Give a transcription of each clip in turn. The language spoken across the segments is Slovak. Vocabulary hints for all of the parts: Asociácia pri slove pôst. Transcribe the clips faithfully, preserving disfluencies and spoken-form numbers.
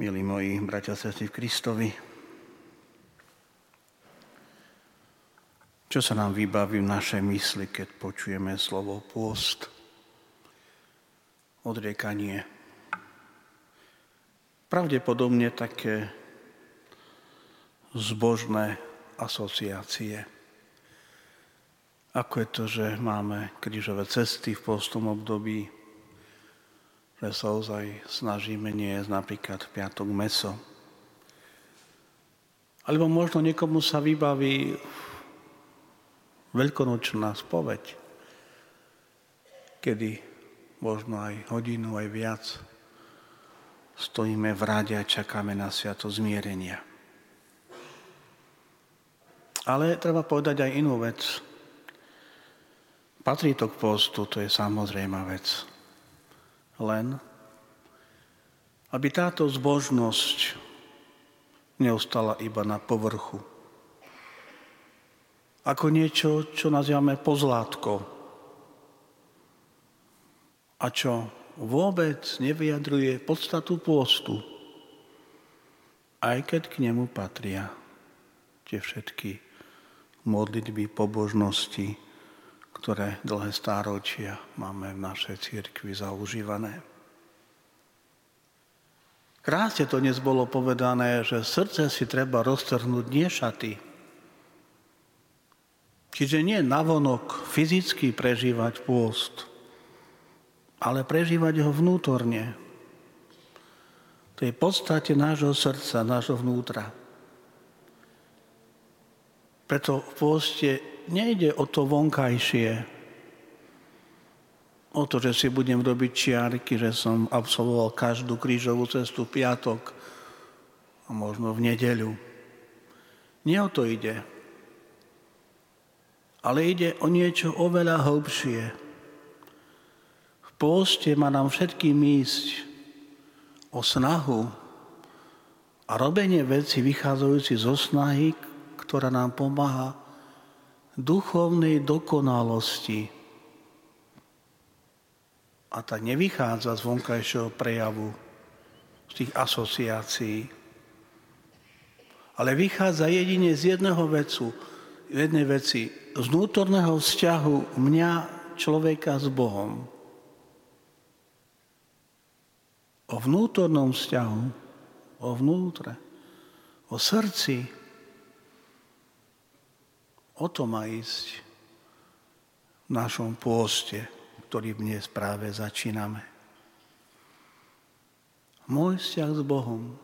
Milí moji bratia a sestry v Kristovi, čo sa nám vybaví v našej mysli, keď počujeme slovo pôst? Odriekanie. Pravdepodobne také zbožné asociácie. Ako je to, že máme krížové cesty v pôstnom období, že sa ozaj snažíme nejesť napríklad v piatok mäso. Alebo možno niekomu sa vybaví veľkonočná spoveď, kedy možno aj hodinu, aj viac stojíme v rade a čakáme na sviato zmierenia. Ale treba povedať aj inú vec. Patrí to k postu, to je samozrejmá vec. Len, aby táto zbožnosť neostala iba na povrchu. Ako niečo, čo nazývame pozlátko. A čo vôbec nevyjadruje podstatu pôstu. Aj keď k nemu patria tie všetky modlitby, pobožnosti, ktoré dlhé stáročia máme v našej cirkvi zaužívané. Krásne to dnes bolo povedané, že srdce si treba roztrhnúť nie šaty. Čiže nie navonok fyzicky prežívať pôst, ale prežívať ho vnútorne. To je v podstate nášho srdca, nášho vnútra. Preto v pôste nejde o to vonkajšie, o to, že si budem robiť čiarky, že som absolvoval každú krížovú cestu v piatok a možno v nedeľu. Nie o to ide, ale ide o niečo oveľa hlbšie. V pôste má nám všetkým ísť o snahu a robenie veci vychádzajúci zo snahy, ktorá nám pomáha duchovnej dokonalosti. A tá nevychádza z vonkajšieho prejavu, z tých asociácií. Ale vychádza jedine z jedného vecu, jednej veci, z vnútorného vzťahu mňa, človeka, s Bohom. O vnútornom vzťahu, o vnútre, o srdci. O to má ísť v našom pôste, ktorý dnes práve začíname. Môj vzťah s Bohom,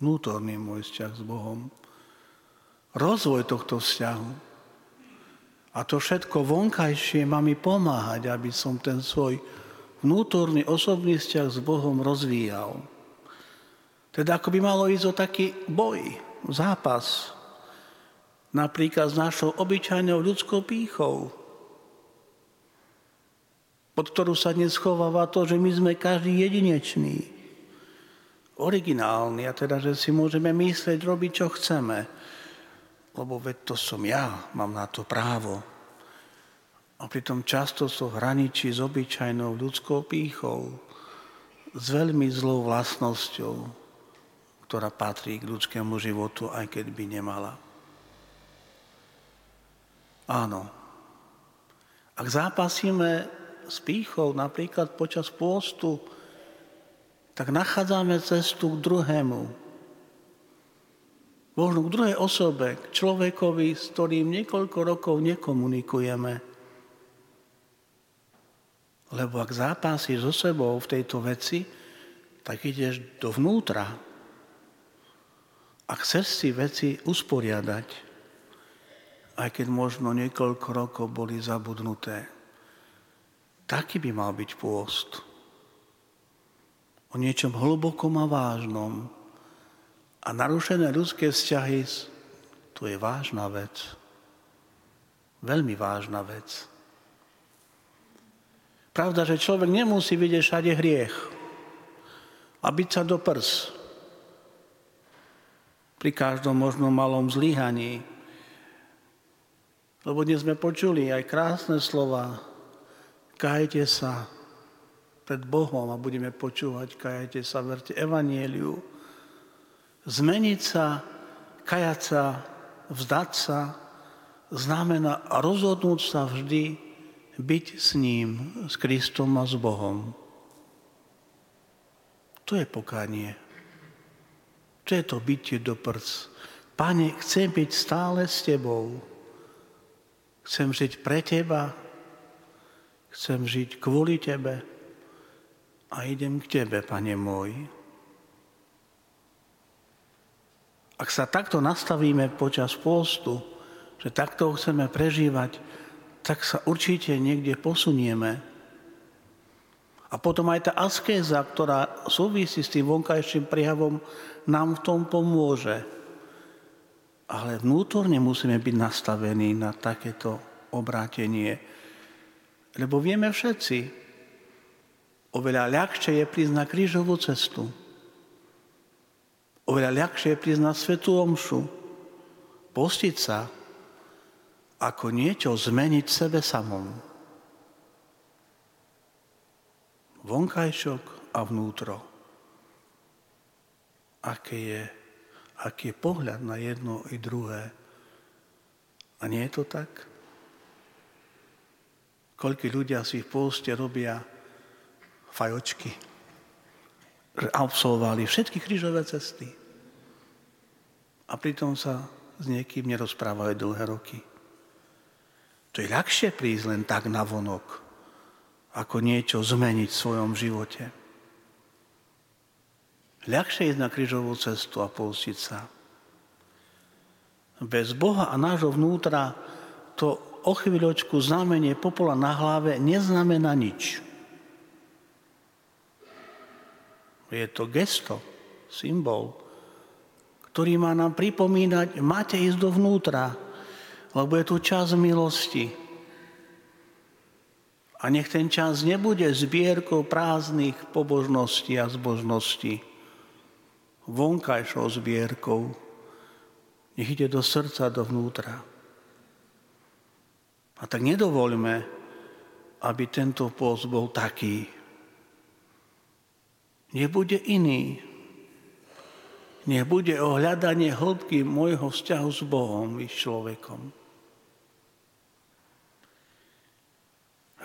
vnútorný môj vzťah s Bohom, rozvoj tohto vzťahu a to všetko vonkajšie má mi pomáhať, aby som ten svoj vnútorný osobný vzťah s Bohom rozvíjal. Teda ako by malo ísť o taký boj, zápas, napríklad s našou obyčajnou ľudskou pýchou, pod ktorú sa dnes schováva to, že my sme každý jedinečný, originálny, a teda, že si môžeme myslieť, robiť, čo chceme. Lebo veď to som ja, mám na to právo. A pritom často sa hraničí s obyčajnou ľudskou pýchou, s veľmi zlou vlastnosťou, ktorá patrí k ľudskému životu, aj keď by nemala. Áno. Ak zápasíme s pýchou napríklad počas pôstu, tak nachádzame cestu k druhému. Možno k druhej osobe, k človekovi, s ktorým niekoľko rokov nekomunikujeme. Lebo ak zápasíš so sebou v tejto veci, tak ideš dovnútra. Ak chceš si veci usporiadať, aj keď možno niekoľko rokov boli zabudnuté. Taký by mal byť pôst. O niečom hlubokom a vážnom. A narušené ľudské vzťahy, to je vážna vec. Veľmi vážna vec. Pravda, že človek nemusí vidieť všade hriech a biť sa do prs. Pri každom možnom malom zlyhaní. Lebo dnes sme počuli aj krásne slova. Kajajte sa pred Bohom a budeme počúvať. Kajajte sa, verte evanjeliu. Zmeniť sa, kajať sa, vzdať sa, znamená rozhodnúť sa vždy byť s ním, s Kristom a s Bohom. To je pokánie. To je to bytie do prc. Pane, chcem byť stále s tebou. Chcem žiť pre teba. Chcem žiť kvôli tebe. A idem k tebe, Pane môj. Ak sa takto nastavíme počas pôstu, že takto chceme prežívať, tak sa určite niekde posunieme. A potom aj tá askéza, ktorá súvisí s tým vonkajším prejavom, nám v tom pomôže. Ale vnútorne musíme byť nastavení na takéto obrátenie. Lebo vieme všetci, oveľa ľahšie je prísť na krížovú cestu. Oveľa ľahšie je prísť na svätú omšu. Postiť sa, ako niečo zmeniť sebe samom. Vonkajšok a vnútro. Aký je, aký je pohľad na jedno i druhé. A nie je to tak? Koľko ľudia si v pôste robia fajočky, že absolvovali všetky krížové cesty a pritom sa s niekým nerozprávajú dlhé roky. To je ľahšie prísť len tak navonok, ako niečo zmeniť v svojom živote. Ľahšie ísť na krížovú cestu a postiť sa. Bez Boha a nášho vnútra to o chvíľočku znamenie popola na hlave neznamená nič. Je to gesto, symbol, ktorý má nám pripomínať, máte ísť dovnútra, lebo je tu čas milosti. A nech ten čas nebude zbierkou prázdnych pobožností a zbožností, vonkajšou zbierkou. Nech ide do srdca, dovnútra. A tak nedovoľme, aby tento pôst bol taký. Nech bude iný. Nech bude o hľadanie hĺbky môjho vzťahu s Bohom i s človekom.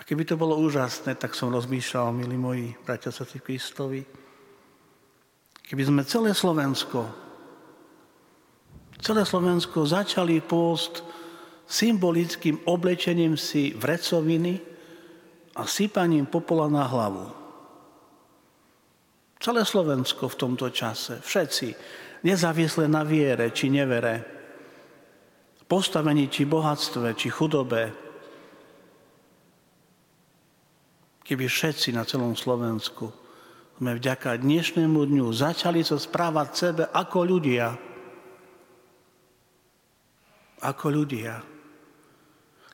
A keby to bolo úžasné, tak som rozmýšľal, milí moji bratia a sestry v Kristovi, keby sme celé Slovensko, celé Slovensko začali pôst symbolickým oblečením si vrecoviny a sypaním popola na hlavu. Celé Slovensko v tomto čase, všetci, nezávisle na viere či nevere, postavení či bohatstve, či chudobe, keby všetci na celom Slovensku sme vďaka dnešnému dňu začali sa správať sebe ako ľudia. Ako ľudia.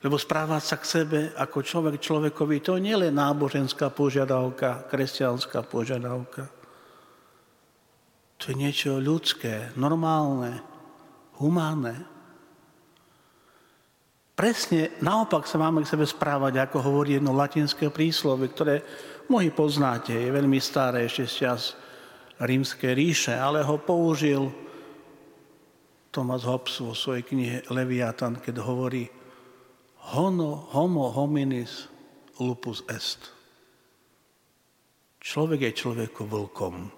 Lebo správať sa k sebe ako človek človekovi, to nie je len náboženská požiadavka, kresťanská požiadavka. To je niečo ľudské, normálne, humánne. Presne naopak sa máme k sebe správať, ako hovorí jedno latinské príslovie, ktoré mnohí poznáte, je veľmi staré, ešte z čas Rímskej ríše, ale ho použil Thomas Hobbes vo svojej knihe Leviatan, keď hovorí hono, homo hominis lupus est. Človek je človeku vlkom.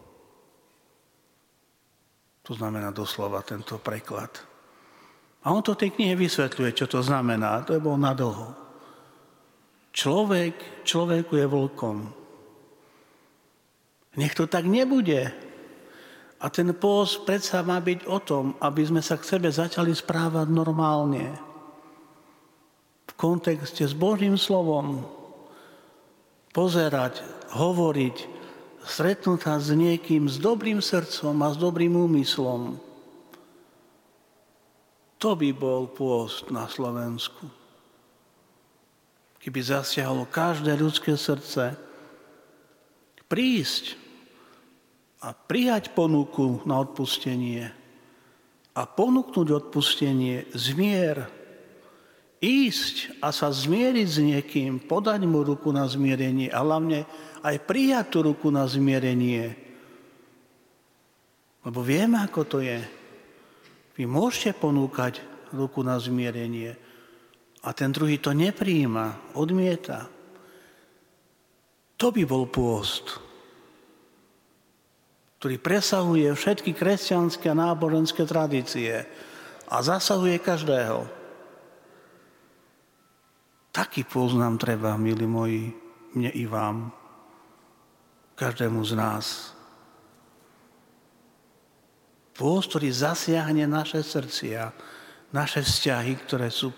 To znamená doslova tento preklad. A on to v tej knihe vysvetľuje, čo to znamená. To je bol nadlho. Človek človeku je vlkom. Nech to tak nebude. A ten pôst predsa má byť o tom, aby sme sa k sebe začali správať normálne. V kontexte s Božím slovom. Pozerať, hovoriť, stretnúť sa s niekým s dobrým srdcom a s dobrým úmyslom. To by bol pôst na Slovensku, keby zasiahlo každé ľudské srdce. Prísť a prijať ponuku na odpustenie a ponúknuť odpustenie, zmier. Ísť a sa zmieriť s niekým, podať mu ruku na zmierenie a hlavne aj prijať tú ruku na zmierenie. Lebo vieme, ako to je. Vy môžete ponúkať ruku na zmierenie a ten druhý to neprijíma, odmieta. To by bol pôst, ktorý presahuje všetky kresťanské a náboženské tradície a zasahuje každého. Taký pôst nám treba, milí moji, mne i vám, každému z nás. Pôst, ktorý zasiahne naše srdcia, naše vzťahy, ktoré sú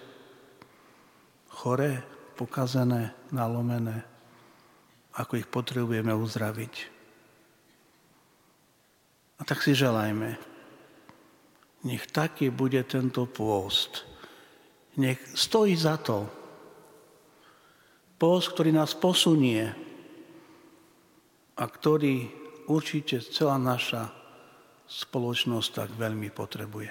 choré, pokazené, nalomené, ako ich potrebujeme uzdraviť. A tak si želajme, nech taký bude tento pôst. Nech stojí za to. Pôst, ktorý nás posunie a ktorý určite celá naša spoločnosť tak veľmi potrebuje.